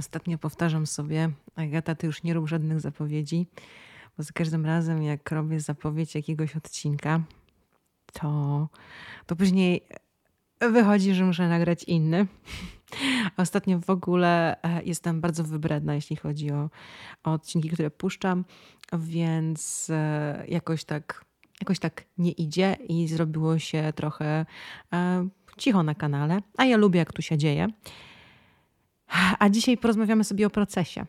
Ostatnio powtarzam sobie: Agata, ty już nie rób żadnych zapowiedzi, bo za każdym razem jak robię zapowiedź jakiegoś odcinka, to później wychodzi, że muszę nagrać inny. Ostatnio w ogóle jestem bardzo wybredna, jeśli chodzi o odcinki, które puszczam, więc jakoś tak nie idzie i zrobiło się trochę cicho na kanale, a ja lubię, jak tu się dzieje. A dzisiaj porozmawiamy sobie o procesie.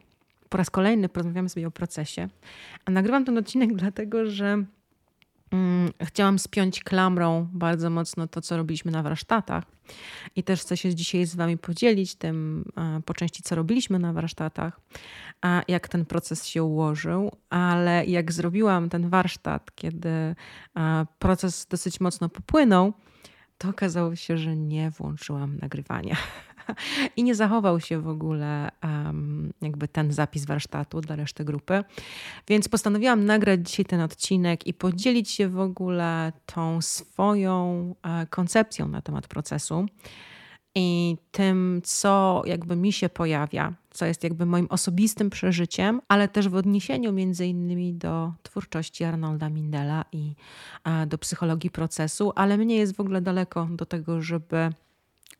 Po raz kolejny porozmawiamy sobie o procesie. A nagrywam ten odcinek dlatego, że chciałam spiąć klamrą bardzo mocno to, co robiliśmy na warsztatach. I też chcę się dzisiaj z wami podzielić tym po części, co robiliśmy na warsztatach, a jak ten proces się ułożył, ale jak zrobiłam ten warsztat, kiedy proces dosyć mocno popłynął, to okazało się, że nie włączyłam nagrywania. I nie zachował się w ogóle jakby ten zapis warsztatu dla reszty grupy. Więc postanowiłam nagrać dzisiaj ten odcinek i podzielić się w ogóle tą swoją koncepcją na temat procesu i tym, co jakby mi się pojawia, co jest jakby moim osobistym przeżyciem, ale też w odniesieniu między innymi do twórczości Arnolda Mindela i do psychologii procesu, ale mnie jest w ogóle daleko do tego, żeby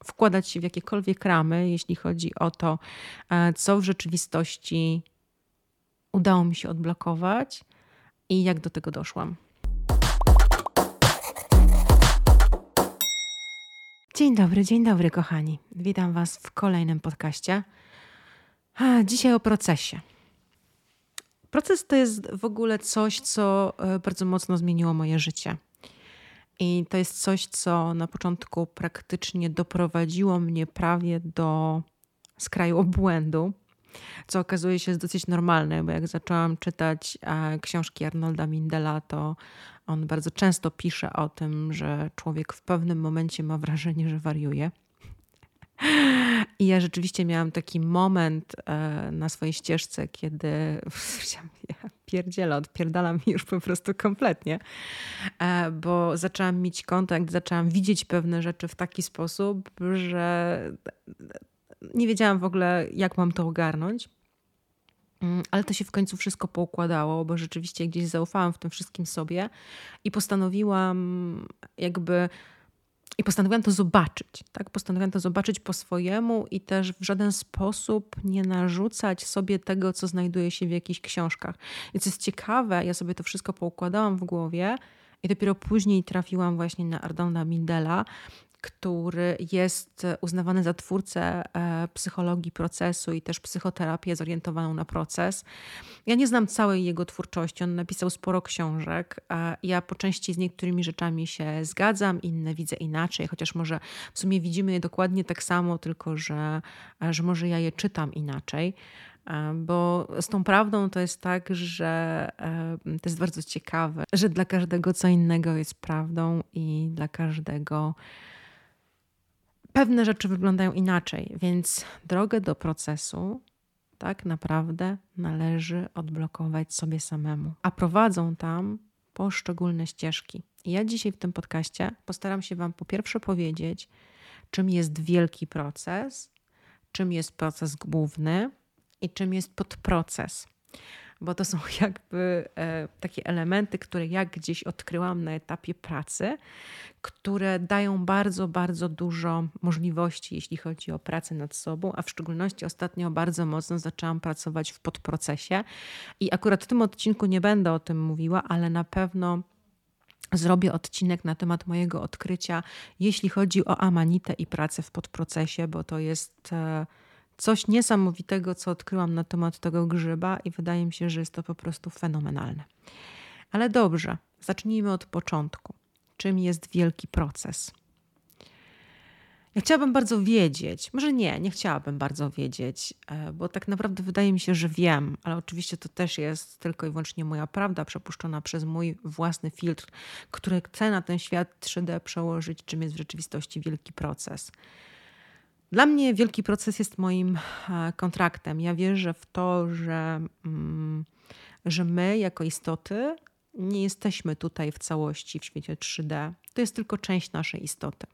wkładać się w jakiekolwiek ramy, jeśli chodzi o to, co w rzeczywistości udało mi się odblokować i jak do tego doszłam. Dzień dobry kochani. Witam was w kolejnym podcaście. Dzisiaj o procesie. Proces to jest w ogóle coś, co bardzo mocno zmieniło moje życie. I to jest coś, co na początku praktycznie doprowadziło mnie prawie do skraju obłędu, co okazuje się dosyć normalne, bo jak zaczęłam czytać książki Arnolda Mindela, to on bardzo często pisze o tym, że człowiek w pewnym momencie ma wrażenie, że wariuje. I ja rzeczywiście miałam taki moment na swojej ścieżce, kiedy ja odpierdalam już po prostu kompletnie, bo zaczęłam mieć kontakt, zaczęłam widzieć pewne rzeczy w taki sposób, że nie wiedziałam w ogóle, jak mam to ogarnąć. Ale to się w końcu wszystko poukładało, bo rzeczywiście gdzieś zaufałam w tym wszystkim sobie i postanowiłam to zobaczyć, tak? Postanowiłam to zobaczyć po swojemu i też w żaden sposób nie narzucać sobie tego, co znajduje się w jakichś książkach. I co jest ciekawe, ja sobie to wszystko poukładałam w głowie i dopiero później trafiłam właśnie na Ardona Mindella, który jest uznawany za twórcę psychologii procesu i też psychoterapię zorientowaną na proces. Ja nie znam całej jego twórczości, on napisał sporo książek. Ja po części z niektórymi rzeczami się zgadzam, inne widzę inaczej, chociaż może w sumie widzimy je dokładnie tak samo, tylko że może ja je czytam inaczej. Bo z tą prawdą to jest tak, że to jest bardzo ciekawe, że dla każdego co innego jest prawdą i dla każdego pewne rzeczy wyglądają inaczej, więc drogę do procesu tak naprawdę należy odblokować sobie samemu. A prowadzą tam poszczególne ścieżki. I ja dzisiaj w tym podcaście postaram się wam po pierwsze powiedzieć, czym jest wielki proces, czym jest proces główny i czym jest podproces. Bo to są jakby takie elementy, które ja gdzieś odkryłam na etapie pracy, które dają bardzo, bardzo dużo możliwości, jeśli chodzi o pracę nad sobą, a w szczególności ostatnio bardzo mocno zaczęłam pracować w podprocesie. I akurat w tym odcinku nie będę o tym mówiła, ale na pewno zrobię odcinek na temat mojego odkrycia, jeśli chodzi o amanitę i pracę w podprocesie, bo to jest coś niesamowitego, co odkryłam na temat tego grzyba i wydaje mi się, że jest to po prostu fenomenalne. Ale dobrze, zacznijmy od początku. Czym jest wielki proces? Ja chciałabym bardzo wiedzieć, może nie chciałabym bardzo wiedzieć, bo tak naprawdę wydaje mi się, że wiem, ale oczywiście to też jest tylko i wyłącznie moja prawda przepuszczona przez mój własny filtr, który chce na ten świat 3D przełożyć, czym jest w rzeczywistości wielki proces. Dla mnie wielki proces jest moim kontraktem. Ja wierzę w to, że my jako istoty nie jesteśmy tutaj w całości w świecie 3D. To jest tylko część naszej istoty.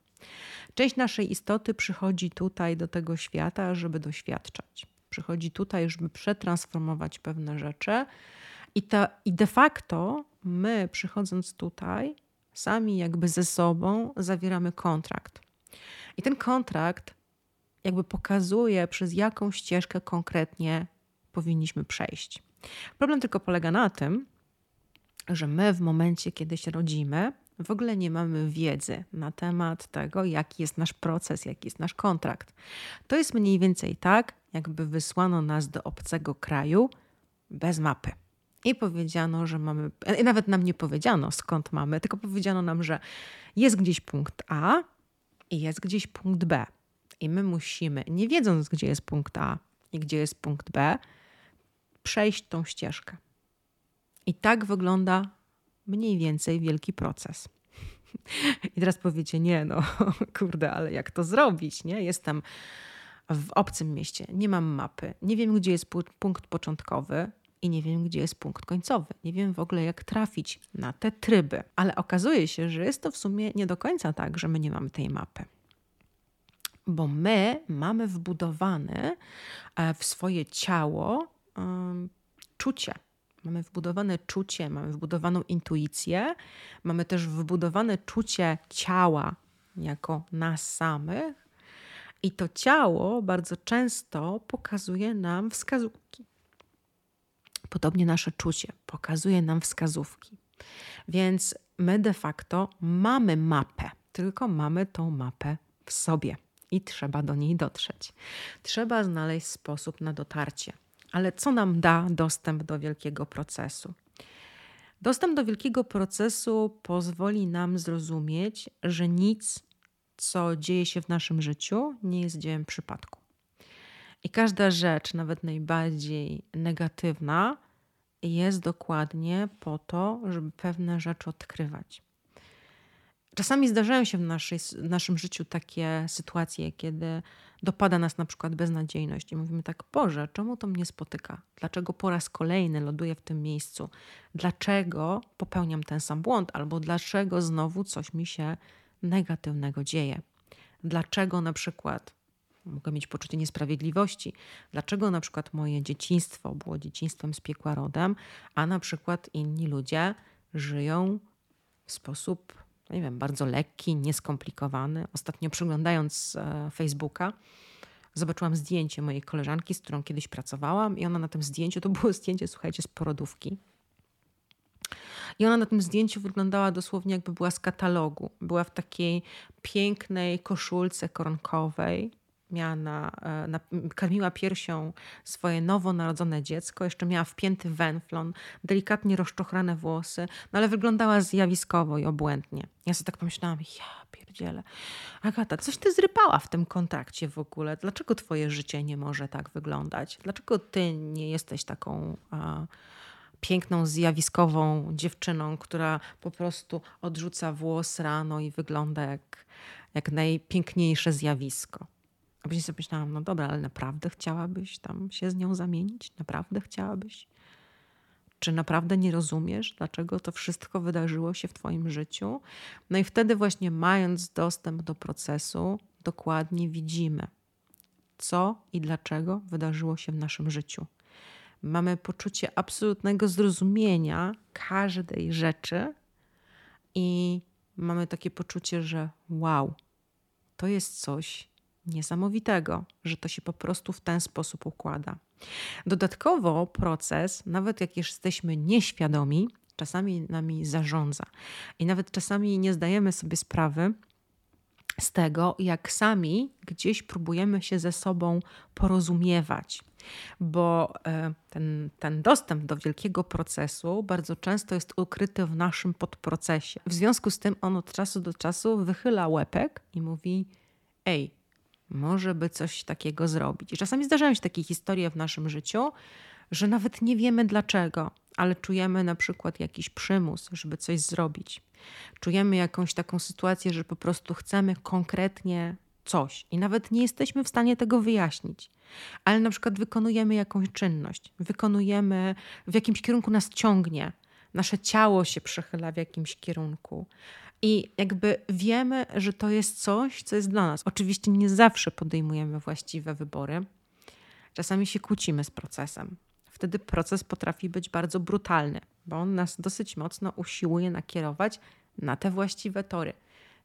Część naszej istoty przychodzi tutaj do tego świata, żeby doświadczać. Przychodzi tutaj, żeby przetransformować pewne rzeczy. I de facto my, przychodząc tutaj, sami jakby ze sobą zawieramy kontrakt. I ten kontrakt jakby pokazuje, przez jaką ścieżkę konkretnie powinniśmy przejść. Problem tylko polega na tym, że my w momencie, kiedy się rodzimy, w ogóle nie mamy wiedzy na temat tego, jaki jest nasz proces, jaki jest nasz kontrakt. To jest mniej więcej tak, jakby wysłano nas do obcego kraju bez mapy. I powiedziano, że mamy, nawet nam nie powiedziano, skąd mamy, tylko powiedziano nam, że jest gdzieś punkt A i jest gdzieś punkt B. I my musimy, nie wiedząc, gdzie jest punkt A i gdzie jest punkt B, przejść tą ścieżkę. I tak wygląda mniej więcej wielki proces. I teraz powiecie, nie no, kurde, ale jak to zrobić, nie? Jestem w obcym mieście, nie mam mapy, nie wiem, gdzie jest punkt początkowy i nie wiem, gdzie jest punkt końcowy. Nie wiem w ogóle, jak trafić na te tryby. Ale okazuje się, że jest to w sumie nie do końca tak, że my nie mamy tej mapy. Bo my mamy wbudowane w swoje ciało czucie. Mamy wbudowane czucie, mamy wbudowaną intuicję, mamy też wbudowane czucie ciała jako nas samych i to ciało bardzo często pokazuje nam wskazówki. Podobnie nasze czucie pokazuje nam wskazówki. Więc my de facto mamy mapę, tylko mamy tą mapę w sobie i trzeba do niej dotrzeć. Trzeba znaleźć sposób na dotarcie. Ale co nam da dostęp do wielkiego procesu? Dostęp do wielkiego procesu pozwoli nam zrozumieć, że nic, co dzieje się w naszym życiu, nie jest dziełem przypadku. I każda rzecz, nawet najbardziej negatywna, jest dokładnie po to, żeby pewne rzeczy odkrywać. Czasami zdarzają się w naszym życiu takie sytuacje, kiedy dopada nas na przykład beznadziejność i mówimy tak, Boże, czemu to mnie spotyka? Dlaczego po raz kolejny ląduję w tym miejscu? Dlaczego popełniam ten sam błąd? Albo dlaczego znowu coś mi się negatywnego dzieje? Dlaczego na przykład mogę mieć poczucie niesprawiedliwości? Dlaczego na przykład moje dzieciństwo było dzieciństwem z piekła rodem, a na przykład inni ludzie żyją w sposób nie wiem, bardzo lekki, nieskomplikowany. Ostatnio przeglądając Facebooka zobaczyłam zdjęcie mojej koleżanki, z którą kiedyś pracowałam i ona na tym zdjęciu, to było zdjęcie, słuchajcie, z porodówki. I ona na tym zdjęciu wyglądała dosłownie jakby była z katalogu. Była w takiej pięknej koszulce koronkowej. Miała karmiła piersią swoje nowonarodzone dziecko, jeszcze miała wpięty wenflon, delikatnie rozczochrane włosy, no ale wyglądała zjawiskowo i obłędnie. Ja sobie tak pomyślałam, ja pierdzielę, Agata, coś ty zrypała w tym kontrakcie w ogóle, dlaczego twoje życie nie może tak wyglądać? Dlaczego ty nie jesteś taką piękną, zjawiskową dziewczyną, która po prostu odrzuca włos rano i wygląda jak najpiękniejsze zjawisko? A później sobie myślałam, no dobra, ale naprawdę chciałabyś tam się z nią zamienić? Naprawdę chciałabyś? Czy naprawdę nie rozumiesz, dlaczego to wszystko wydarzyło się w twoim życiu? No i wtedy właśnie mając dostęp do procesu, dokładnie widzimy, co i dlaczego wydarzyło się w naszym życiu. Mamy poczucie absolutnego zrozumienia każdej rzeczy i mamy takie poczucie, że wow, to jest coś niesamowitego, że to się po prostu w ten sposób układa. Dodatkowo proces, nawet jak jesteśmy nieświadomi, czasami nami zarządza. I nawet czasami nie zdajemy sobie sprawy z tego, jak sami gdzieś próbujemy się ze sobą porozumiewać. Bo ten dostęp do wielkiego procesu bardzo często jest ukryty w naszym podprocesie. W związku z tym on od czasu do czasu wychyla łepek i mówi, ej, może by coś takiego zrobić. I czasami zdarzają się takie historie w naszym życiu, że nawet nie wiemy dlaczego, ale czujemy na przykład jakiś przymus, żeby coś zrobić. Czujemy jakąś taką sytuację, że po prostu chcemy konkretnie coś i nawet nie jesteśmy w stanie tego wyjaśnić. Ale na przykład wykonujemy jakąś czynność, wykonujemy, w jakimś kierunku nas ciągnie, nasze ciało się przechyla w jakimś kierunku. I jakby wiemy, że to jest coś, co jest dla nas. Oczywiście nie zawsze podejmujemy właściwe wybory. Czasami się kłócimy z procesem. Wtedy proces potrafi być bardzo brutalny, bo on nas dosyć mocno usiłuje nakierować na te właściwe tory.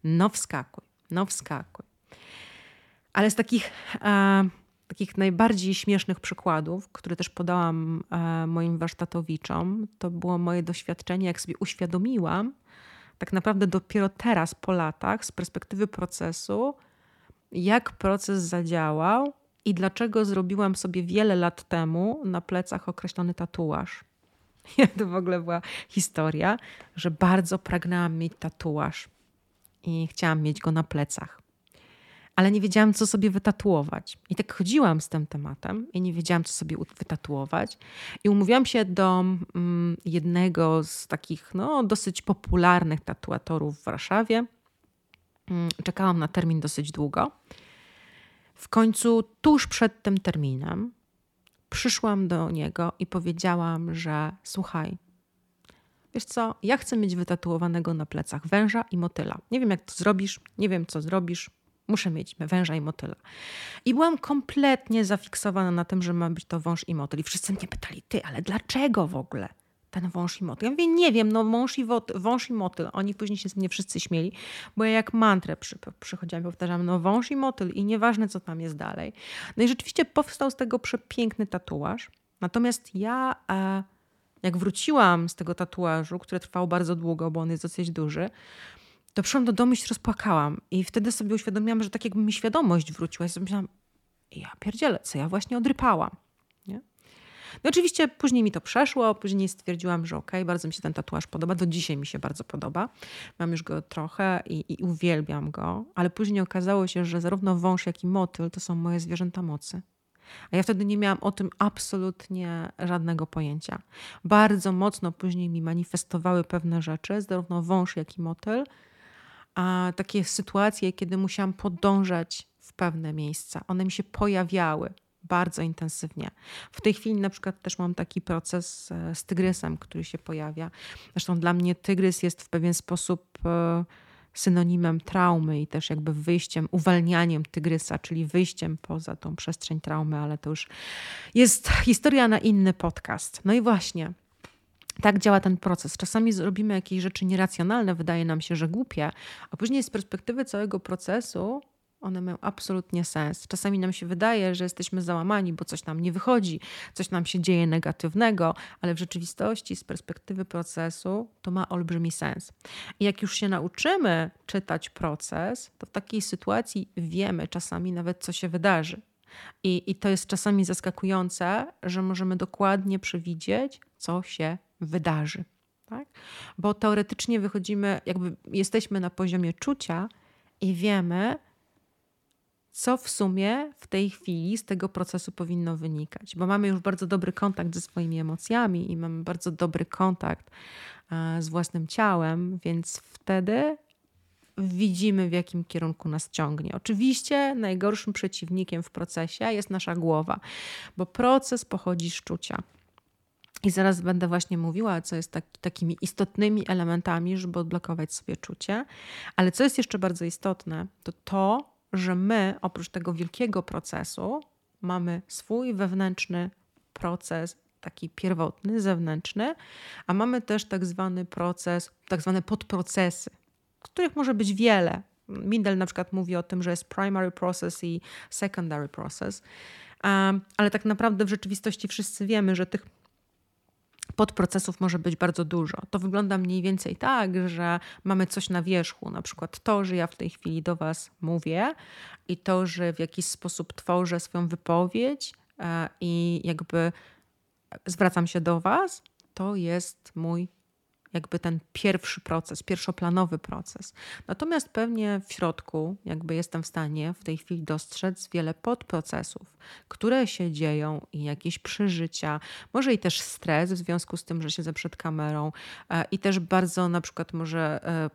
No wskakuj, no wskakuj. Ale z takich najbardziej śmiesznych przykładów, które też podałam moim warsztatowiczom, to było moje doświadczenie, jak sobie uświadomiłam, tak naprawdę dopiero teraz po latach z perspektywy procesu, jak proces zadziałał i dlaczego zrobiłam sobie wiele lat temu na plecach określony tatuaż. I to w ogóle była historia, że bardzo pragnęłam mieć tatuaż i chciałam mieć go na plecach. Ale nie wiedziałam, co sobie wytatuować. I tak chodziłam z tym tematem i nie wiedziałam, co sobie wytatuować. I umówiłam się do jednego z takich dosyć popularnych tatuatorów w Warszawie. Czekałam na termin dosyć długo. W końcu tuż przed tym terminem przyszłam do niego i powiedziałam, że słuchaj, wiesz co, ja chcę mieć wytatuowanego na plecach węża i motyla. Nie wiem, jak to zrobisz, nie wiem, co zrobisz. Muszę mieć węża i motyla. I byłam kompletnie zafiksowana na tym, że ma być to wąż i motyl. I wszyscy mnie pytali, ty, ale dlaczego w ogóle ten wąż i motyl? Ja mówię, nie wiem, wąż i motyl. Oni później się z mnie wszyscy śmieli, bo ja jak mantrę przychodziłam i powtarzam, wąż i motyl i nieważne, co tam jest dalej. No i rzeczywiście powstał z tego przepiękny tatuaż. Natomiast ja, jak wróciłam z tego tatuażu, który trwał bardzo długo, bo on jest dosyć duży, to przyszłam do domu i się rozpłakałam. I wtedy sobie uświadomiłam, że tak jakby mi świadomość wróciła. I sobie myślałam, ja pierdzielę, co ja właśnie odrypałam. Nie? No oczywiście później mi to przeszło. Później stwierdziłam, że okej, bardzo mi się ten tatuaż podoba. Do dzisiaj mi się bardzo podoba. Mam już go trochę i uwielbiam go. Ale później okazało się, że zarówno wąż, jak i motyl to są moje zwierzęta mocy. A ja wtedy nie miałam o tym absolutnie żadnego pojęcia. Bardzo mocno później mi manifestowały pewne rzeczy, zarówno wąż, jak i motyl, a takie sytuacje, kiedy musiałam podążać w pewne miejsca. One mi się pojawiały bardzo intensywnie. W tej chwili na przykład też mam taki proces z tygrysem, który się pojawia. Zresztą dla mnie tygrys jest w pewien sposób synonimem traumy i też jakby wyjściem, uwalnianiem tygrysa, czyli wyjściem poza tą przestrzeń traumy, ale to już jest historia na inny podcast. No i właśnie, tak działa ten proces. Czasami zrobimy jakieś rzeczy nieracjonalne, wydaje nam się, że głupie, a później z perspektywy całego procesu one mają absolutnie sens. Czasami nam się wydaje, że jesteśmy załamani, bo coś nam nie wychodzi, coś nam się dzieje negatywnego, ale w rzeczywistości z perspektywy procesu to ma olbrzymi sens. I jak już się nauczymy czytać proces, to w takiej sytuacji wiemy czasami nawet, co się wydarzy. I to jest czasami zaskakujące, że możemy dokładnie przewidzieć, co się wydarzy. Tak? Bo teoretycznie wychodzimy, jakby jesteśmy na poziomie czucia i wiemy, co w sumie w tej chwili z tego procesu powinno wynikać. Bo mamy już bardzo dobry kontakt ze swoimi emocjami i mamy bardzo dobry kontakt z własnym ciałem, więc wtedy widzimy, w jakim kierunku nas ciągnie. Oczywiście najgorszym przeciwnikiem w procesie jest nasza głowa, bo proces pochodzi z czucia. I zaraz będę właśnie mówiła, co jest takimi istotnymi elementami, żeby odblokować sobie czucie. Ale co jest jeszcze bardzo istotne, to, że my oprócz tego wielkiego procesu mamy swój wewnętrzny proces, taki pierwotny, zewnętrzny, a mamy też tak zwany proces, tak zwane podprocesy, których może być wiele. Mindel na przykład mówi o tym, że jest primary process i secondary process, ale tak naprawdę w rzeczywistości wszyscy wiemy, że tych podprocesów może być bardzo dużo. To wygląda mniej więcej tak, że mamy coś na wierzchu, na przykład to, że ja w tej chwili do was mówię i to, że w jakiś sposób tworzę swoją wypowiedź i jakby zwracam się do was, to jest mój jakby ten pierwszy proces, pierwszoplanowy proces. Natomiast pewnie w środku jakby jestem w stanie w tej chwili dostrzec wiele podprocesów, które się dzieją i jakieś przeżycia, może i też stres w związku z tym, że siedzę przed kamerą i też bardzo na przykład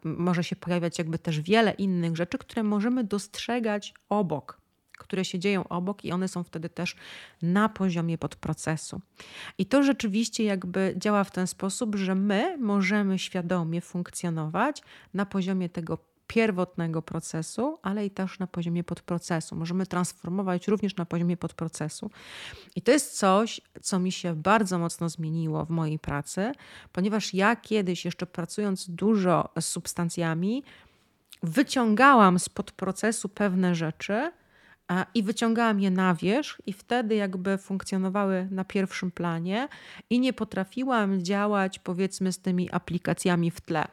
może się pojawiać jakby też wiele innych rzeczy, które możemy dostrzegać obok, które się dzieją obok i one są wtedy też na poziomie podprocesu. I to rzeczywiście jakby działa w ten sposób, że my możemy świadomie funkcjonować na poziomie tego pierwotnego procesu, ale i też na poziomie podprocesu. Możemy transformować również na poziomie podprocesu. I to jest coś, co mi się bardzo mocno zmieniło w mojej pracy, ponieważ ja kiedyś jeszcze pracując dużo z substancjami, wyciągałam spod procesu pewne rzeczy i wyciągałam je na wierzch i wtedy jakby funkcjonowały na pierwszym planie i nie potrafiłam działać powiedzmy z tymi aplikacjami w tle.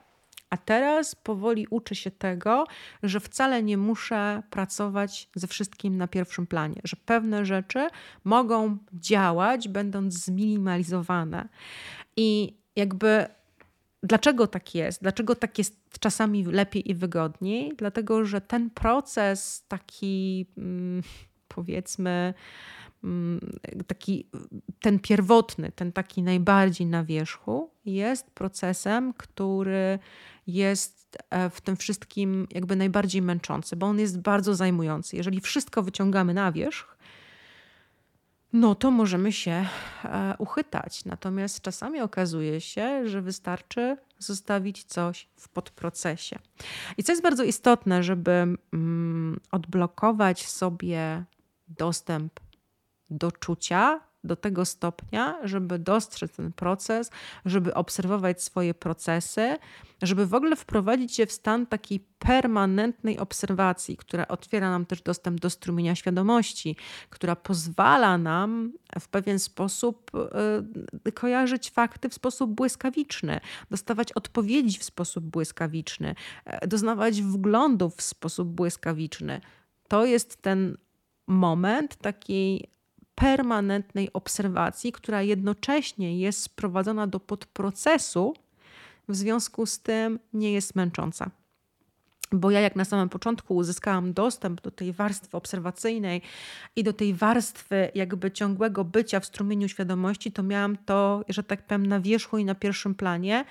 A teraz powoli uczę się tego, że wcale nie muszę pracować ze wszystkim na pierwszym planie, że pewne rzeczy mogą działać, będąc zminimalizowane. I jakby dlaczego tak jest? Dlaczego tak jest czasami lepiej i wygodniej? Dlatego, że ten proces taki powiedzmy taki, ten pierwotny, ten taki najbardziej na wierzchu jest procesem, który jest w tym wszystkim jakby najbardziej męczący, bo on jest bardzo zajmujący. Jeżeli wszystko wyciągamy na wierzch, no to możemy się uchytać. Natomiast czasami okazuje się, że wystarczy zostawić coś w podprocesie. I co jest bardzo istotne, żeby odblokować sobie dostęp do czucia, do tego stopnia, żeby dostrzec ten proces, żeby obserwować swoje procesy, żeby w ogóle wprowadzić się w stan takiej permanentnej obserwacji, która otwiera nam też dostęp do strumienia świadomości, która pozwala nam w pewien sposób kojarzyć fakty w sposób błyskawiczny, dostawać odpowiedzi w sposób błyskawiczny, doznawać wglądów w sposób błyskawiczny. To jest ten moment takiej permanentnej obserwacji, która jednocześnie jest sprowadzona do podprocesu, w związku z tym nie jest męcząca. Bo ja jak na samym początku uzyskałam dostęp do tej warstwy obserwacyjnej i do tej warstwy jakby ciągłego bycia w strumieniu świadomości, to miałam to, że tak powiem, na wierzchu i na pierwszym planie.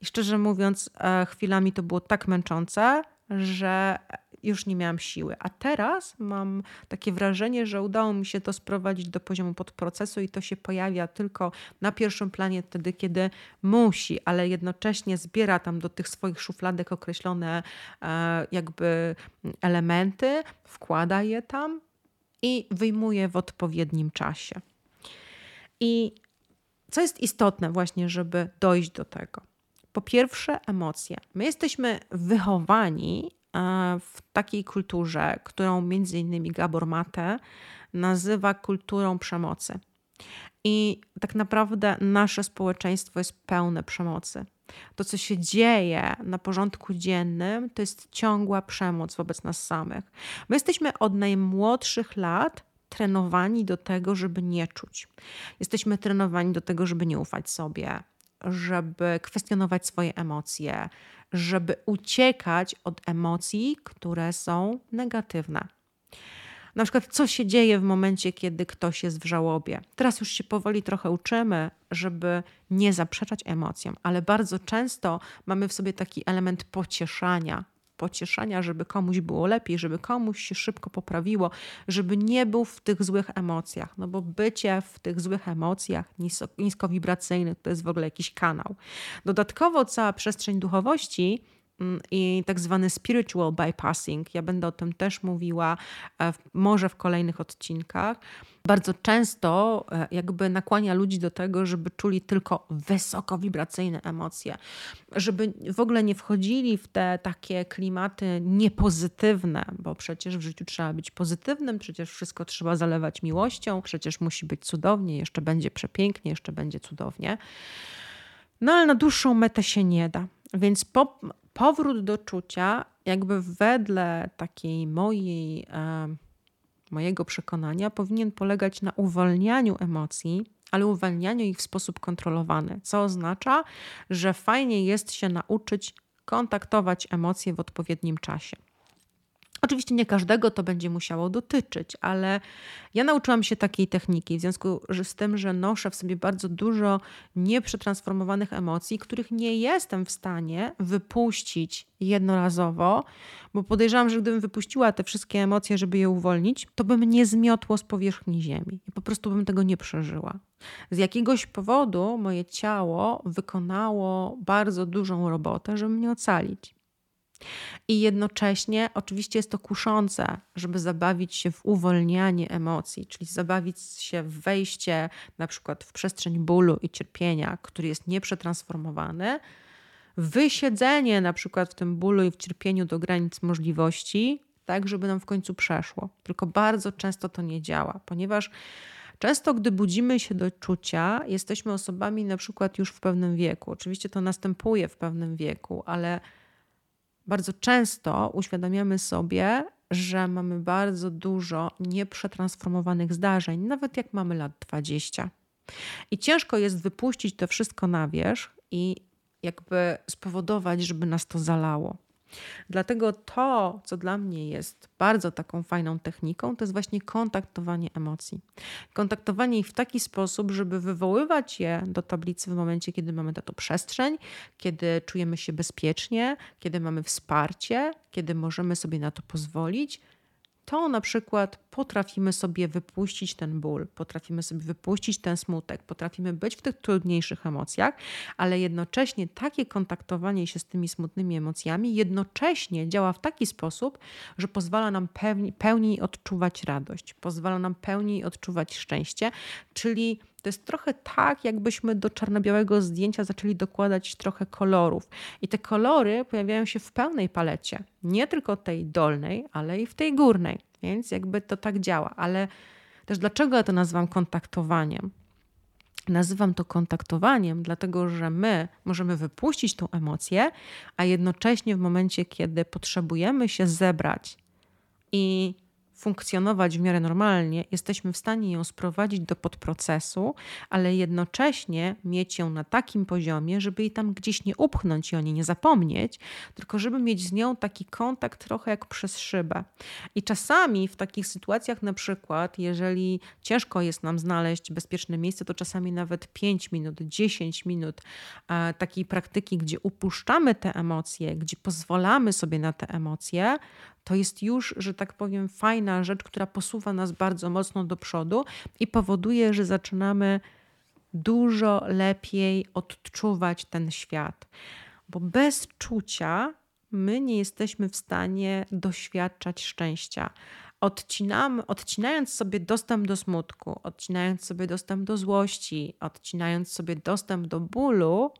I szczerze mówiąc, chwilami to było tak męczące, że już nie miałam siły. A teraz mam takie wrażenie, że udało mi się to sprowadzić do poziomu podprocesu i to się pojawia tylko na pierwszym planie wtedy, kiedy musi, ale jednocześnie zbiera tam do tych swoich szufladek określone jakby elementy, wkłada je tam i wyjmuje w odpowiednim czasie. I co jest istotne właśnie, żeby dojść do tego? Po pierwsze, emocje. My jesteśmy wychowani w takiej kulturze, którą między innymi Gabor Mate nazywa kulturą przemocy. I tak naprawdę nasze społeczeństwo jest pełne przemocy. To, co się dzieje na porządku dziennym, to jest ciągła przemoc wobec nas samych. My jesteśmy od najmłodszych lat trenowani do tego, żeby nie czuć. Jesteśmy trenowani do tego, żeby nie ufać sobie, żeby kwestionować swoje emocje, żeby uciekać od emocji, które są negatywne. Na przykład co się dzieje w momencie, kiedy ktoś jest w żałobie. Teraz już się powoli trochę uczymy, żeby nie zaprzeczać emocjom, ale bardzo często mamy w sobie taki element pocieszania, żeby komuś było lepiej, żeby komuś się szybko poprawiło, żeby nie był w tych złych emocjach, no bo bycie w tych złych emocjach niskowibracyjnych to jest w ogóle jakiś kanał. Dodatkowo cała przestrzeń duchowości i tak zwany spiritual bypassing, ja będę o tym też mówiła może w kolejnych odcinkach, bardzo często jakby nakłania ludzi do tego, żeby czuli tylko wysokowibracyjne emocje, żeby w ogóle nie wchodzili w te takie klimaty niepozytywne, bo przecież w życiu trzeba być pozytywnym, przecież wszystko trzeba zalewać miłością, przecież musi być cudownie, jeszcze będzie przepięknie, jeszcze będzie cudownie. No ale na dłuższą metę się nie da, więc powrót do czucia, jakby wedle takiej mojego przekonania, powinien polegać na uwalnianiu emocji, ale uwalnianiu ich w sposób kontrolowany, co oznacza, że fajnie jest się nauczyć kontaktować emocje w odpowiednim czasie. Oczywiście nie każdego to będzie musiało dotyczyć, ale ja nauczyłam się takiej techniki w związku z tym, że noszę w sobie bardzo dużo nieprzetransformowanych emocji, których nie jestem w stanie wypuścić jednorazowo, bo podejrzewam, że gdybym wypuściła te wszystkie emocje, żeby je uwolnić, to by mnie zmiotło z powierzchni ziemi. Ja po prostu bym tego nie przeżyła. Z jakiegoś powodu moje ciało wykonało bardzo dużą robotę, żeby mnie ocalić. I jednocześnie oczywiście jest to kuszące, żeby zabawić się w uwolnianie emocji, czyli zabawić się w wejście na przykład w przestrzeń bólu i cierpienia, który jest nieprzetransformowany, wysiedzenie na przykład w tym bólu i w cierpieniu do granic możliwości, tak żeby nam w końcu przeszło. Tylko bardzo często to nie działa, ponieważ często, gdy budzimy się do czucia, jesteśmy osobami na przykład już w pewnym wieku. Oczywiście to następuje w pewnym wieku, ale bardzo często uświadamiamy sobie, że mamy bardzo dużo nieprzetransformowanych zdarzeń, nawet jak mamy lat 20. I ciężko jest wypuścić to wszystko na wierzch i jakby spowodować, żeby nas to zalało. Dlatego to, co dla mnie jest bardzo taką fajną techniką, to jest właśnie kontaktowanie emocji. Kontaktowanie ich w taki sposób, żeby wywoływać je do tablicy w momencie, kiedy mamy na to przestrzeń, kiedy czujemy się bezpiecznie, kiedy mamy wsparcie, kiedy możemy sobie na to pozwolić. To na przykład potrafimy sobie wypuścić ten ból, potrafimy sobie wypuścić ten smutek, potrafimy być w tych trudniejszych emocjach, ale jednocześnie takie kontaktowanie się z tymi smutnymi emocjami jednocześnie działa w taki sposób, że pozwala nam pełniej odczuwać radość, pozwala nam pełniej odczuwać szczęście, czyli to jest trochę tak, jakbyśmy do czarno-białego zdjęcia zaczęli dokładać trochę kolorów. I te kolory pojawiają się w pełnej palecie. Nie tylko tej dolnej, ale i w tej górnej. Więc jakby to tak działa. Ale też dlaczego ja to nazywam kontaktowaniem? Nazywam to kontaktowaniem, dlatego że my możemy wypuścić tą emocję, a jednocześnie w momencie, kiedy potrzebujemy się zebrać i funkcjonować w miarę normalnie, jesteśmy w stanie ją sprowadzić do podprocesu, ale jednocześnie mieć ją na takim poziomie, żeby jej tam gdzieś nie upchnąć i o niej nie zapomnieć, tylko żeby mieć z nią taki kontakt trochę jak przez szybę. I czasami w takich sytuacjach na przykład, jeżeli ciężko jest nam znaleźć bezpieczne miejsce, to czasami nawet 5 minut, 10 minut takiej praktyki, gdzie upuszczamy te emocje, gdzie pozwalamy sobie na te emocje, to jest już, że tak powiem, fajna rzecz, która posuwa nas bardzo mocno do przodu i powoduje, że zaczynamy dużo lepiej odczuwać ten świat. Bo bez czucia my nie jesteśmy w stanie doświadczać szczęścia. Odcinając sobie dostęp do smutku, odcinając sobie dostęp do złości, odcinając sobie dostęp do bólu,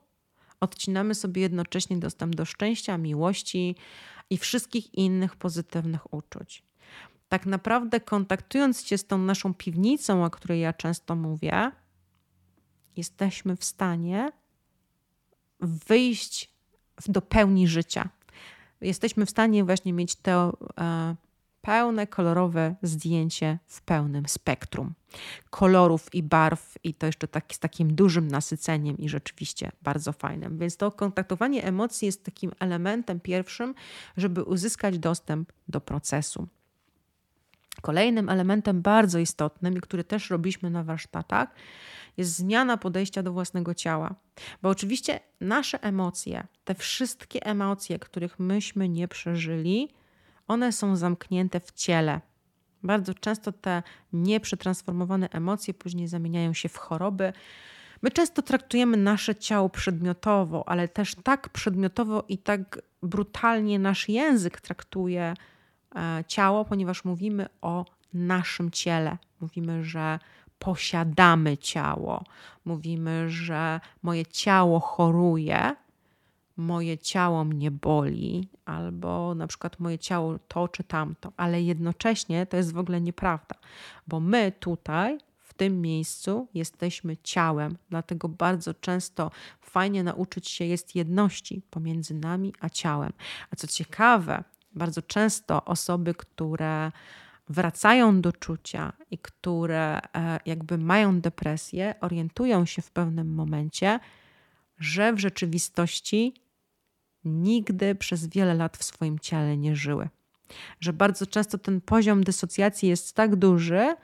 odcinamy sobie jednocześnie dostęp do szczęścia, miłości i wszystkich innych pozytywnych uczuć. Tak naprawdę kontaktując się z tą naszą piwnicą, o której ja często mówię, jesteśmy w stanie wyjść do pełni życia. Jesteśmy w stanie właśnie mieć to pełne, kolorowe zdjęcie w pełnym spektrum kolorów i barw i to jeszcze tak, z takim dużym nasyceniem i rzeczywiście bardzo fajnym. Więc to kontaktowanie emocji jest takim elementem pierwszym, żeby uzyskać dostęp do procesu. Kolejnym elementem bardzo istotnym, który też robiliśmy na warsztatach, jest zmiana podejścia do własnego ciała. Bo oczywiście nasze emocje, te wszystkie emocje, których myśmy nie przeżyli, one są zamknięte w ciele. Bardzo często te nieprzetransformowane emocje później zamieniają się w choroby. My często traktujemy nasze ciało przedmiotowo, ale też tak przedmiotowo i tak brutalnie nasz język traktuje ciało, ponieważ mówimy o naszym ciele. Mówimy, że posiadamy ciało. Mówimy, że moje ciało choruje. Moje ciało mnie boli, albo na przykład moje ciało to czy tamto, ale jednocześnie to jest w ogóle nieprawda, bo my tutaj, w tym miejscu jesteśmy ciałem, dlatego bardzo często fajnie nauczyć się jest jedności pomiędzy nami a ciałem. A co ciekawe, bardzo często osoby, które wracają do czucia i które jakby mają depresję, orientują się w pewnym momencie, że w rzeczywistości nigdy przez wiele lat w swoim ciele nie żyły. Że bardzo często ten poziom dysocjacji jest tak duży,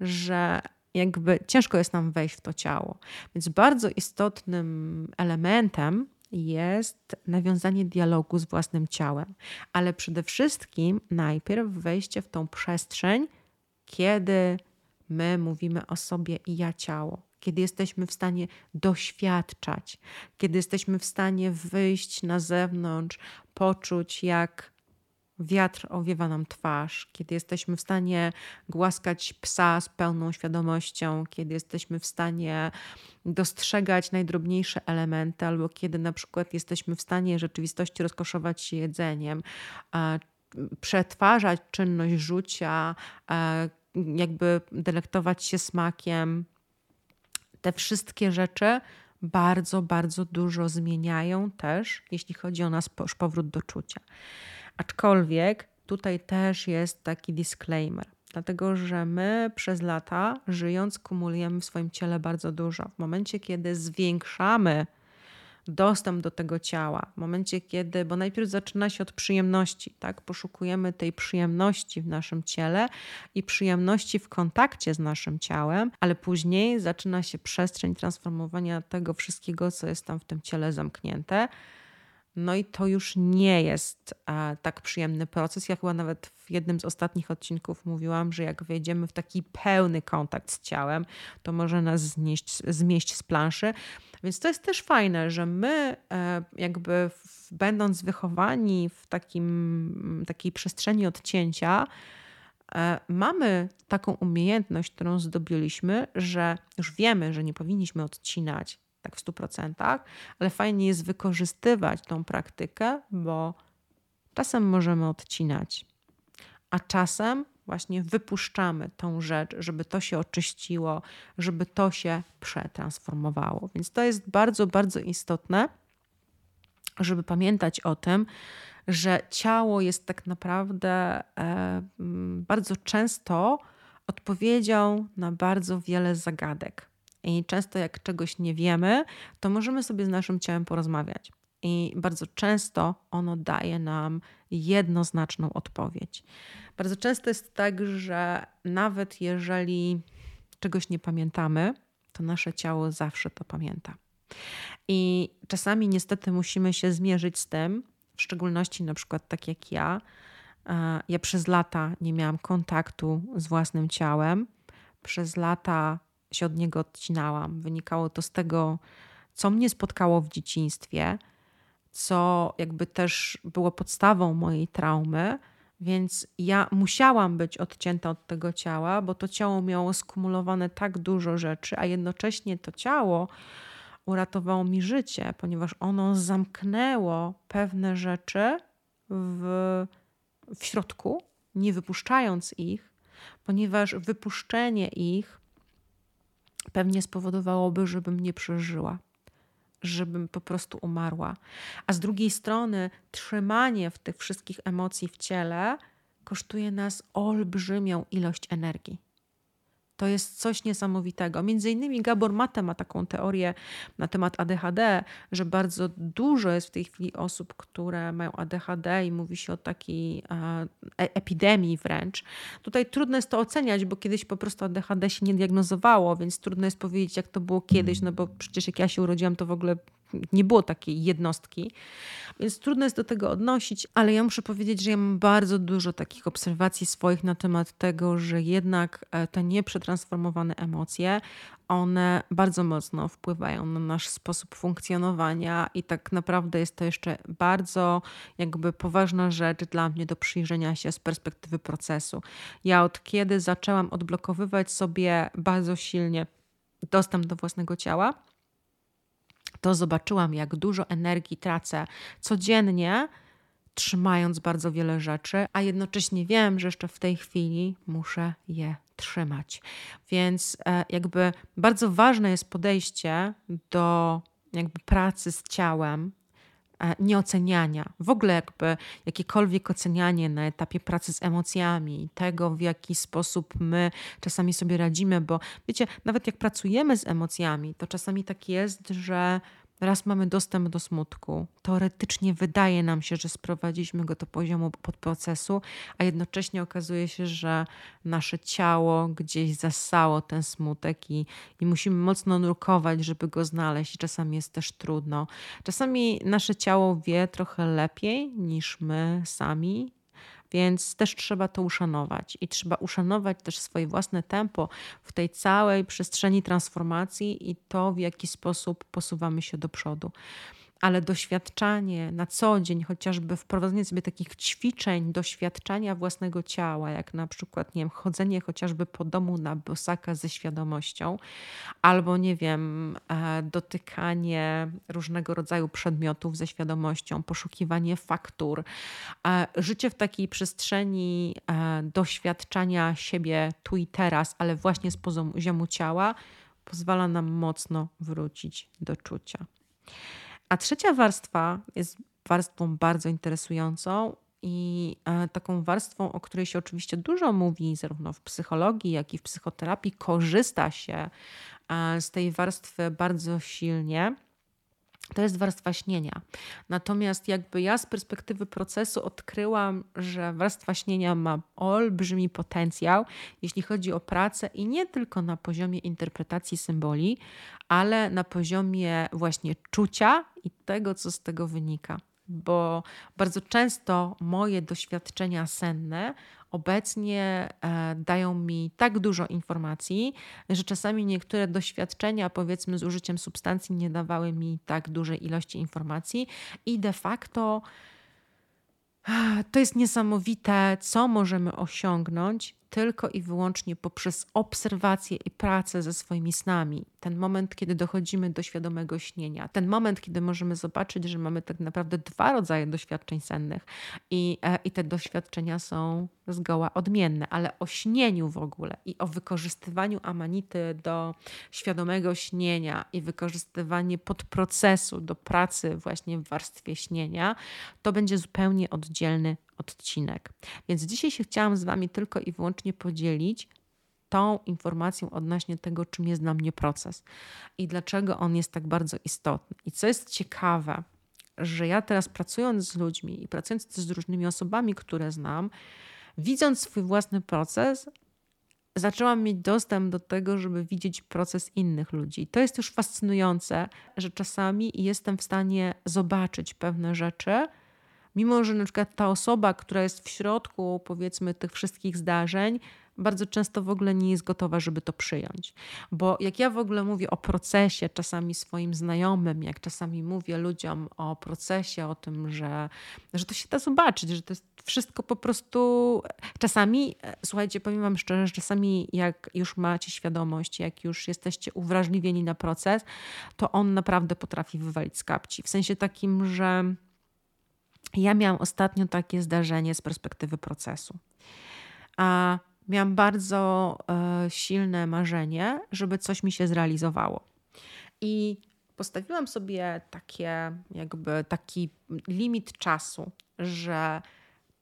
że jakby ciężko jest nam wejść w to ciało. Więc bardzo istotnym elementem jest nawiązanie dialogu z własnym ciałem. Ale przede wszystkim najpierw wejście w tą przestrzeń, kiedy my mówimy o sobie i ja ciało. kiedy jesteśmy w stanie doświadczać, kiedy jesteśmy w stanie wyjść na zewnątrz, poczuć, jak wiatr owiewa nam twarz, kiedy jesteśmy w stanie głaskać psa z pełną świadomością, kiedy jesteśmy w stanie dostrzegać najdrobniejsze elementy, albo kiedy na przykład jesteśmy w stanie rzeczywistości rozkoszować się jedzeniem, przetwarzać czynność żucia, jakby delektować się smakiem. Te wszystkie rzeczy bardzo, bardzo dużo zmieniają też, jeśli chodzi o nasz powrót do czucia. Aczkolwiek tutaj też jest taki disclaimer, dlatego że my przez lata żyjąc kumulujemy w swoim ciele bardzo dużo. W momencie, kiedy zwiększamy dostęp do tego ciała, w momencie, kiedy, bo najpierw zaczyna się od przyjemności, tak? Poszukujemy tej przyjemności w naszym ciele i przyjemności w kontakcie z naszym ciałem, ale później zaczyna się przestrzeń transformowania tego wszystkiego, co jest tam w tym ciele zamknięte. No i to już nie jest tak przyjemny proces. Ja chyba nawet w jednym z ostatnich odcinków mówiłam, że jak wejdziemy w taki pełny kontakt z ciałem, to może nas zmieść z planszy. Więc to jest też fajne, że my jakby będąc wychowani w takiej przestrzeni odcięcia, mamy taką umiejętność, którą zdobyliśmy, że już wiemy, że nie powinniśmy odcinać tak w 100%, ale fajnie jest wykorzystywać tą praktykę, bo czasem możemy odcinać, a czasem właśnie wypuszczamy tą rzecz, żeby to się oczyściło, żeby to się przetransformowało. Więc to jest bardzo, bardzo istotne, żeby pamiętać o tym, że ciało jest tak naprawdę bardzo często odpowiedzią na bardzo wiele zagadek. I często jak czegoś nie wiemy, to możemy sobie z naszym ciałem porozmawiać. I bardzo często ono daje nam jednoznaczną odpowiedź. Bardzo często jest tak, że nawet jeżeli czegoś nie pamiętamy, to nasze ciało zawsze to pamięta. I czasami niestety musimy się zmierzyć z tym, w szczególności na przykład tak jak ja. Ja przez lata nie miałam kontaktu z własnym ciałem. Przez lata się od niego odcinałam. Wynikało to z tego, co mnie spotkało w dzieciństwie, co jakby też było podstawą mojej traumy, więc ja musiałam być odcięta od tego ciała, bo to ciało miało skumulowane tak dużo rzeczy, a jednocześnie to ciało uratowało mi życie, ponieważ ono zamknęło pewne rzeczy w środku, nie wypuszczając ich, ponieważ wypuszczenie ich pewnie spowodowałoby, żebym nie przeżyła, żebym po prostu umarła. A z drugiej strony trzymanie w tych wszystkich emocji w ciele kosztuje nas olbrzymią ilość energii. To jest coś niesamowitego. Między innymi Gabor Mate ma taką teorię na temat ADHD, że bardzo dużo jest w tej chwili osób, które mają ADHD i mówi się o takiej epidemii wręcz. Tutaj trudno jest to oceniać, bo kiedyś po prostu ADHD się nie diagnozowało, więc trudno jest powiedzieć, jak to było kiedyś, no bo przecież jak ja się urodziłam, to w ogóle nie było takiej jednostki, więc trudno jest do tego odnosić, ale ja muszę powiedzieć, że ja mam bardzo dużo takich obserwacji swoich na temat tego, że jednak te nieprzetransformowane emocje, one bardzo mocno wpływają na nasz sposób funkcjonowania i tak naprawdę jest to jeszcze bardzo jakby poważna rzecz dla mnie do przyjrzenia się z perspektywy procesu. Ja od kiedy zaczęłam odblokowywać sobie bardzo silnie dostęp do własnego ciała, to zobaczyłam, jak dużo energii tracę codziennie, trzymając bardzo wiele rzeczy, a jednocześnie wiem, że jeszcze w tej chwili muszę je trzymać. Więc jakby bardzo ważne jest podejście do jakby pracy z ciałem, nieoceniania. W ogóle jakby jakiekolwiek ocenianie na etapie pracy z emocjami, tego w jaki sposób my czasami sobie radzimy, bo wiecie, nawet jak pracujemy z emocjami, to czasami tak jest, że raz mamy dostęp do smutku. Teoretycznie wydaje nam się, że sprowadziliśmy go do poziomu podprocesu, a jednocześnie okazuje się, że nasze ciało gdzieś zasało ten smutek i musimy mocno nurkować, żeby go znaleźć. I czasami jest też trudno. Czasami nasze ciało wie trochę lepiej niż my sami, Więc też trzeba to uszanować i trzeba uszanować też swoje własne tempo w tej całej przestrzeni transformacji i to, w jaki sposób posuwamy się do przodu. Ale doświadczanie na co dzień, chociażby wprowadzenie sobie takich ćwiczeń doświadczania własnego ciała, jak na przykład nie wiem, chodzenie chociażby po domu na bosaka ze świadomością, albo nie wiem, dotykanie różnego rodzaju przedmiotów ze świadomością, poszukiwanie faktur, życie w takiej przestrzeni doświadczania siebie tu i teraz, ale właśnie z poziomu ciała, pozwala nam mocno wrócić do czucia. A trzecia warstwa jest warstwą bardzo interesującą i taką warstwą, o której się oczywiście dużo mówi, zarówno w psychologii, jak i w psychoterapii. Korzysta się z tej warstwy bardzo silnie. To jest warstwa śnienia. Natomiast jakby ja z perspektywy procesu odkryłam, że warstwa śnienia ma olbrzymi potencjał, jeśli chodzi o pracę i nie tylko na poziomie interpretacji symboli, ale na poziomie właśnie czucia i tego, co z tego wynika. Bo bardzo często moje doświadczenia senne obecnie dają mi tak dużo informacji, że czasami niektóre doświadczenia, powiedzmy z użyciem substancji, nie dawały mi tak dużej ilości informacji i de facto to jest niesamowite, co możemy osiągnąć tylko i wyłącznie poprzez obserwację i pracę ze swoimi snami. Ten moment, kiedy dochodzimy do świadomego śnienia. Ten moment, kiedy możemy zobaczyć, że mamy tak naprawdę dwa rodzaje doświadczeń sennych i te doświadczenia są zgoła odmienne, ale o śnieniu w ogóle i o wykorzystywaniu amanity do świadomego śnienia i wykorzystywanie podprocesu do pracy właśnie w warstwie śnienia, to będzie zupełnie oddzielny odcinek. Więc dzisiaj się chciałam z Wami tylko i wyłącznie podzielić tą informacją odnośnie tego, czym jest dla mnie proces i dlaczego on jest tak bardzo istotny. I co jest ciekawe, że ja teraz pracując z ludźmi i pracując też z różnymi osobami, które znam, widząc swój własny proces, zaczęłam mieć dostęp do tego, żeby widzieć proces innych ludzi. To jest już fascynujące, że czasami jestem w stanie zobaczyć pewne rzeczy, mimo że na przykład ta osoba, która jest w środku, powiedzmy, tych wszystkich zdarzeń, bardzo często w ogóle nie jest gotowa, żeby to przyjąć. Bo jak ja w ogóle mówię o procesie czasami swoim znajomym, jak czasami mówię ludziom o procesie, o tym, że to się da zobaczyć, że to jest wszystko po prostu... Czasami, słuchajcie, powiem wam szczerze, że czasami jak już macie świadomość, jak już jesteście uwrażliwieni na proces, to on naprawdę potrafi wywalić z kapci. W sensie takim, że... Ja miałam ostatnio takie zdarzenie z perspektywy procesu. Miałam bardzo silne marzenie, żeby coś mi się zrealizowało. I postawiłam sobie taki limit czasu, że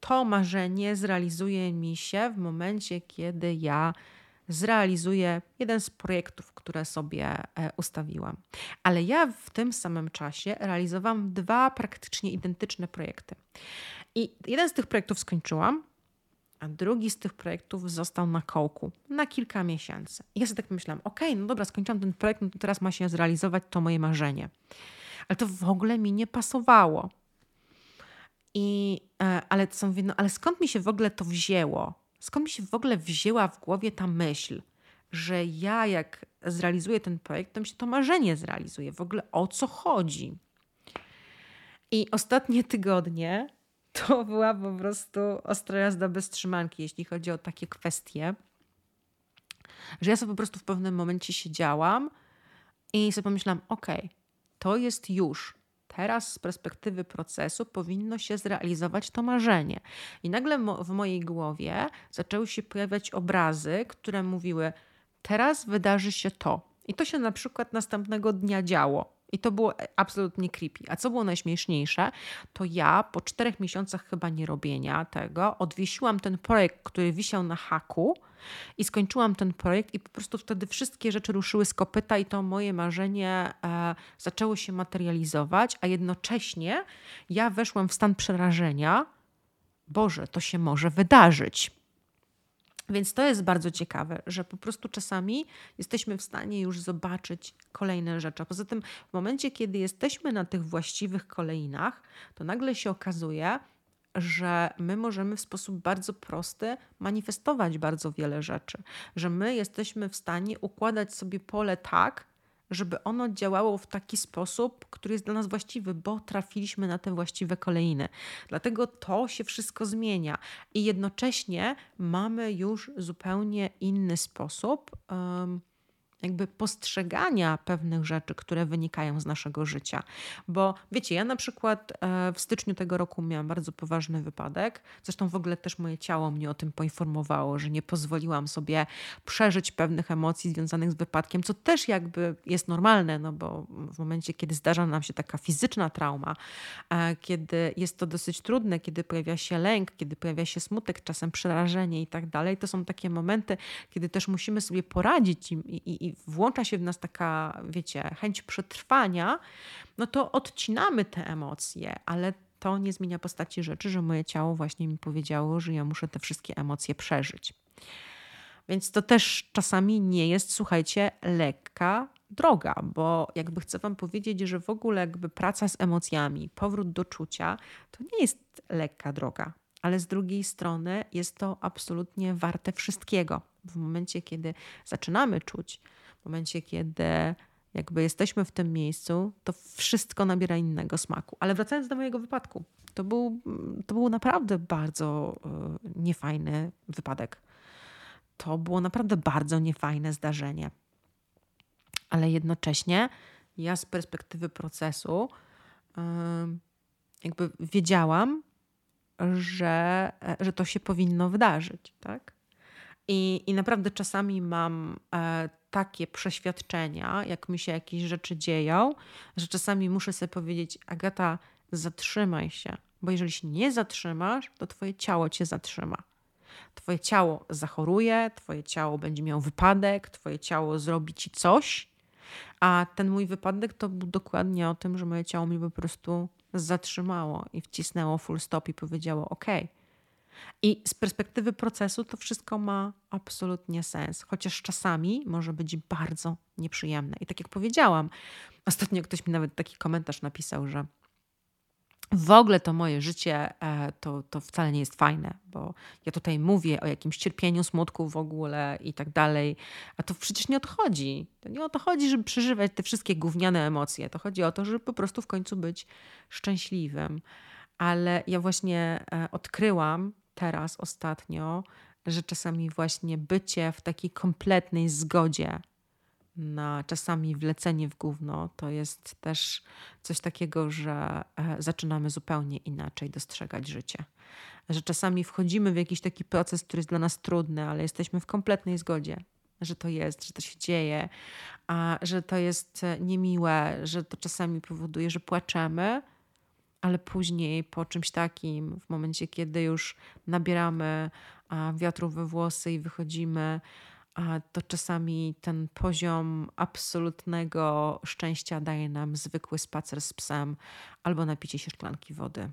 to marzenie zrealizuje mi się w momencie, kiedy ja zrealizuję jeden z projektów, które sobie ustawiłam. Ale ja w tym samym czasie realizowałam dwa praktycznie identyczne projekty. I jeden z tych projektów skończyłam, a drugi z tych projektów został na kołku na kilka miesięcy. I ja sobie tak pomyślałam, okej, no dobra, skończyłam ten projekt, no to teraz ma się zrealizować to moje marzenie. Ale to w ogóle mi nie pasowało. Ale skąd mi się w ogóle to wzięło? Skąd mi się w ogóle wzięła w głowie ta myśl, że ja jak zrealizuję ten projekt, to mi się to marzenie zrealizuje. W ogóle o co chodzi? I ostatnie tygodnie to była po prostu ostra jazda bez trzymanki, jeśli chodzi o takie kwestie, że ja sobie po prostu w pewnym momencie siedziałam i sobie pomyślałam, okej, to jest już. Teraz z perspektywy procesu powinno się zrealizować to marzenie. I nagle w mojej głowie zaczęły się pojawiać obrazy, które mówiły, teraz wydarzy się to. I to się na przykład następnego dnia działo. I to było absolutnie creepy. A co było najśmieszniejsze, to ja po 4 miesiącach chyba nierobienia tego odwiesiłam ten projekt, który wisiał na haku i skończyłam ten projekt i po prostu wtedy wszystkie rzeczy ruszyły z kopyta i to moje marzenie zaczęło się materializować, a jednocześnie ja weszłam w stan przerażenia. Boże, to się może wydarzyć. Więc to jest bardzo ciekawe, że po prostu czasami jesteśmy w stanie już zobaczyć kolejne rzeczy. Poza tym w momencie, kiedy jesteśmy na tych właściwych koleinach, to nagle się okazuje, że my możemy w sposób bardzo prosty manifestować bardzo wiele rzeczy, że my jesteśmy w stanie układać sobie pole tak, żeby ono działało w taki sposób, który jest dla nas właściwy, bo trafiliśmy na te właściwe kolejne. Dlatego to się wszystko zmienia i jednocześnie mamy już zupełnie inny sposób jakby postrzegania pewnych rzeczy, które wynikają z naszego życia. Bo wiecie, ja na przykład w styczniu tego roku miałam bardzo poważny wypadek. Zresztą w ogóle też moje ciało mnie o tym poinformowało, że nie pozwoliłam sobie przeżyć pewnych emocji związanych z wypadkiem, co też jakby jest normalne, no bo w momencie, kiedy zdarza nam się taka fizyczna trauma, kiedy jest to dosyć trudne, kiedy pojawia się lęk, kiedy pojawia się smutek, czasem przerażenie i tak dalej, to są takie momenty, kiedy też musimy sobie poradzić i włącza się w nas taka, wiecie, chęć przetrwania, no to odcinamy te emocje, ale to nie zmienia postaci rzeczy, że moje ciało właśnie mi powiedziało, że ja muszę te wszystkie emocje przeżyć. Więc to też czasami nie jest, słuchajcie, lekka droga, bo jakby chcę wam powiedzieć, że w ogóle jakby praca z emocjami, powrót do czucia, to nie jest lekka droga, ale z drugiej strony jest to absolutnie warte wszystkiego. W momencie, kiedy zaczynamy czuć, w momencie, kiedy jakby jesteśmy w tym miejscu, to wszystko nabiera innego smaku. Ale wracając do mojego wypadku, to był naprawdę bardzo niefajny wypadek. To było naprawdę bardzo niefajne zdarzenie. Ale jednocześnie ja z perspektywy procesu jakby wiedziałam, że to się powinno wydarzyć, tak? I naprawdę czasami mam takie przeświadczenia, jak mi się jakieś rzeczy dzieją, że czasami muszę sobie powiedzieć: Agata, zatrzymaj się, bo jeżeli się nie zatrzymasz, to twoje ciało cię zatrzyma. Twoje ciało zachoruje, twoje ciało będzie miało wypadek, twoje ciało zrobi ci coś, a ten mój wypadek to był dokładnie o tym, że moje ciało mi po prostu zatrzymało i wcisnęło full stop i powiedziało okej. I z perspektywy procesu to wszystko ma absolutnie sens, chociaż czasami może być bardzo nieprzyjemne. I tak jak powiedziałam, ostatnio ktoś mi nawet taki komentarz napisał, że w ogóle to moje życie to wcale nie jest fajne, bo ja tutaj mówię o jakimś cierpieniu, smutku w ogóle i tak dalej, a to przecież nie odchodzi. To nie o to chodzi, żeby przeżywać te wszystkie gówniane emocje. To chodzi o to, żeby po prostu w końcu być szczęśliwym. Ale ja właśnie odkryłam teraz ostatnio, że czasami właśnie bycie w takiej kompletnej zgodzie na czasami wlecenie w gówno, to jest też coś takiego, że zaczynamy zupełnie inaczej dostrzegać życie. Że czasami wchodzimy w jakiś taki proces, który jest dla nas trudny, ale jesteśmy w kompletnej zgodzie, że to jest, że to się dzieje, a że to jest niemiłe, że to czasami powoduje, że płaczemy, ale później po czymś takim, w momencie, kiedy już nabieramy wiatru we włosy i wychodzimy, to czasami ten poziom absolutnego szczęścia daje nam zwykły spacer z psem albo napicie się szklanki wody,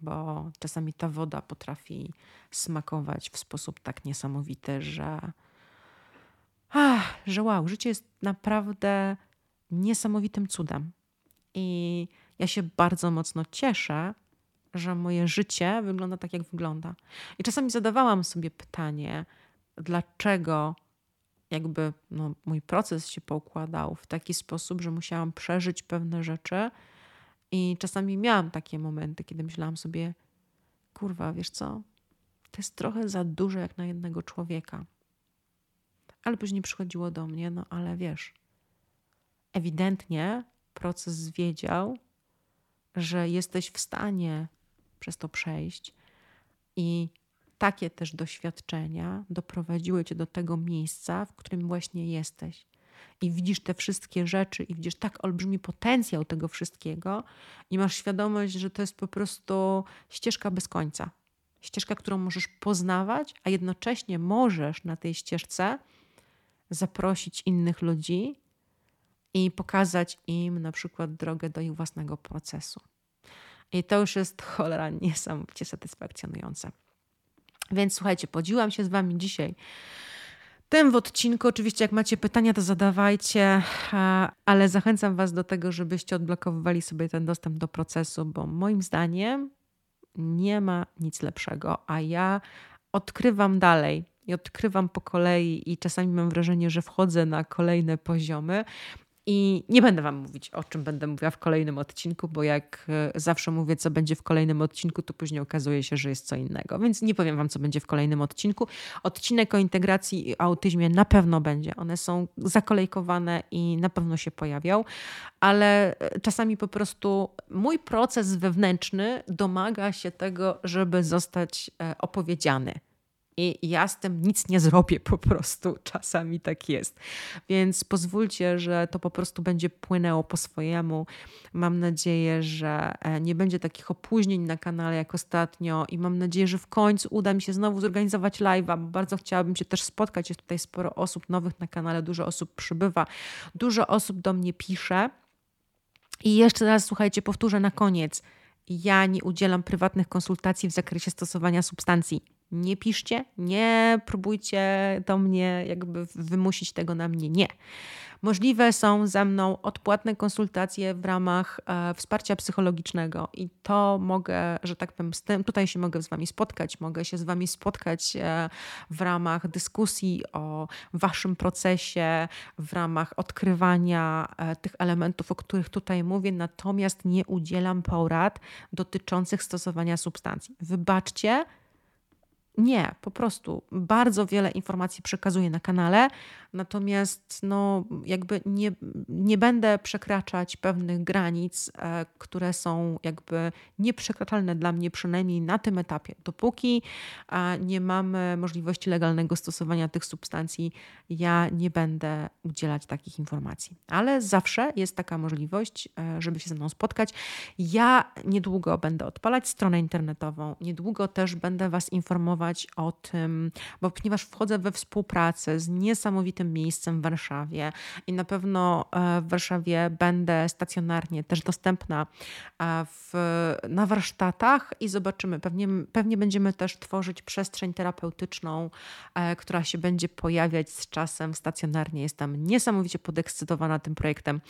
bo czasami ta woda potrafi smakować w sposób tak niesamowity, że wow, życie jest naprawdę niesamowitym cudem. I ja się bardzo mocno cieszę, że moje życie wygląda tak, jak wygląda. I czasami zadawałam sobie pytanie, dlaczego jakby mój proces się poukładał w taki sposób, że musiałam przeżyć pewne rzeczy i czasami miałam takie momenty, kiedy myślałam sobie, kurwa, wiesz co, to jest trochę za dużo jak na jednego człowieka. Ale później przychodziło do mnie, ale wiesz, ewidentnie proces wiedział, że jesteś w stanie przez to przejść i takie też doświadczenia doprowadziły cię do tego miejsca, w którym właśnie jesteś. I widzisz te wszystkie rzeczy i widzisz tak olbrzymi potencjał tego wszystkiego i masz świadomość, że to jest po prostu ścieżka bez końca. Ścieżka, którą możesz poznawać, a jednocześnie możesz na tej ścieżce zaprosić innych ludzi i pokazać im na przykład drogę do ich własnego procesu. I to już jest cholera niesamowicie satysfakcjonujące. Więc słuchajcie, podzieliłam się z wami dzisiaj tym w odcinku. Oczywiście jak macie pytania, to zadawajcie, ale zachęcam was do tego, żebyście odblokowywali sobie ten dostęp do procesu, bo moim zdaniem nie ma nic lepszego, a ja odkrywam dalej i odkrywam po kolei i czasami mam wrażenie, że wchodzę na kolejne poziomy. I nie będę wam mówić, o czym będę mówiła w kolejnym odcinku, bo jak zawsze mówię, co będzie w kolejnym odcinku, to później okazuje się, że jest co innego. Więc nie powiem wam, co będzie w kolejnym odcinku. Odcinek o integracji i autyzmie na pewno będzie. One są zakolejkowane i na pewno się pojawią, ale czasami po prostu mój proces wewnętrzny domaga się tego, żeby zostać opowiedziany. I ja z tym nic nie zrobię po prostu. Czasami tak jest. Więc pozwólcie, że to po prostu będzie płynęło po swojemu. Mam nadzieję, że nie będzie takich opóźnień na kanale jak ostatnio i mam nadzieję, że w końcu uda mi się znowu zorganizować live'a. Bardzo chciałabym się też spotkać. Jest tutaj sporo osób nowych na kanale. Dużo osób przybywa. Dużo osób do mnie pisze. I jeszcze raz, słuchajcie, powtórzę na koniec. Ja nie udzielam prywatnych konsultacji w zakresie stosowania substancji. Nie piszcie, nie próbujcie do mnie jakby wymusić tego na mnie, nie. Możliwe są ze mną odpłatne konsultacje w ramach wsparcia psychologicznego i to mogę, że tak powiem, z tym, tutaj się mogę z wami spotkać, w ramach dyskusji o waszym procesie, w ramach odkrywania tych elementów, o których tutaj mówię, natomiast nie udzielam porad dotyczących stosowania substancji. Wybaczcie, nie, po prostu bardzo wiele informacji przekazuję na kanale, natomiast jakby nie będę przekraczać pewnych granic, które są jakby nieprzekraczalne dla mnie, przynajmniej na tym etapie. Dopóki nie mamy możliwości legalnego stosowania tych substancji, ja nie będę udzielać takich informacji. Ale zawsze jest taka możliwość, żeby się ze mną spotkać. Ja niedługo będę odpalać stronę internetową, niedługo też będę was informować o tym, bo ponieważ wchodzę we współpracę z niesamowitym miejscem w Warszawie i na pewno w Warszawie będę stacjonarnie też dostępna na warsztatach i zobaczymy. Pewnie będziemy też tworzyć przestrzeń terapeutyczną, która się będzie pojawiać z czasem stacjonarnie. Jestem niesamowicie podekscytowana tym projektem.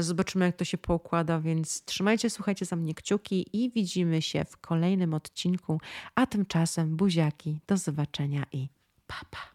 Zobaczymy, jak to się poukłada, więc trzymajcie, słuchajcie za mnie kciuki i widzimy się w kolejnym odcinku, a tymczasem buziaki, do zobaczenia i pa pa.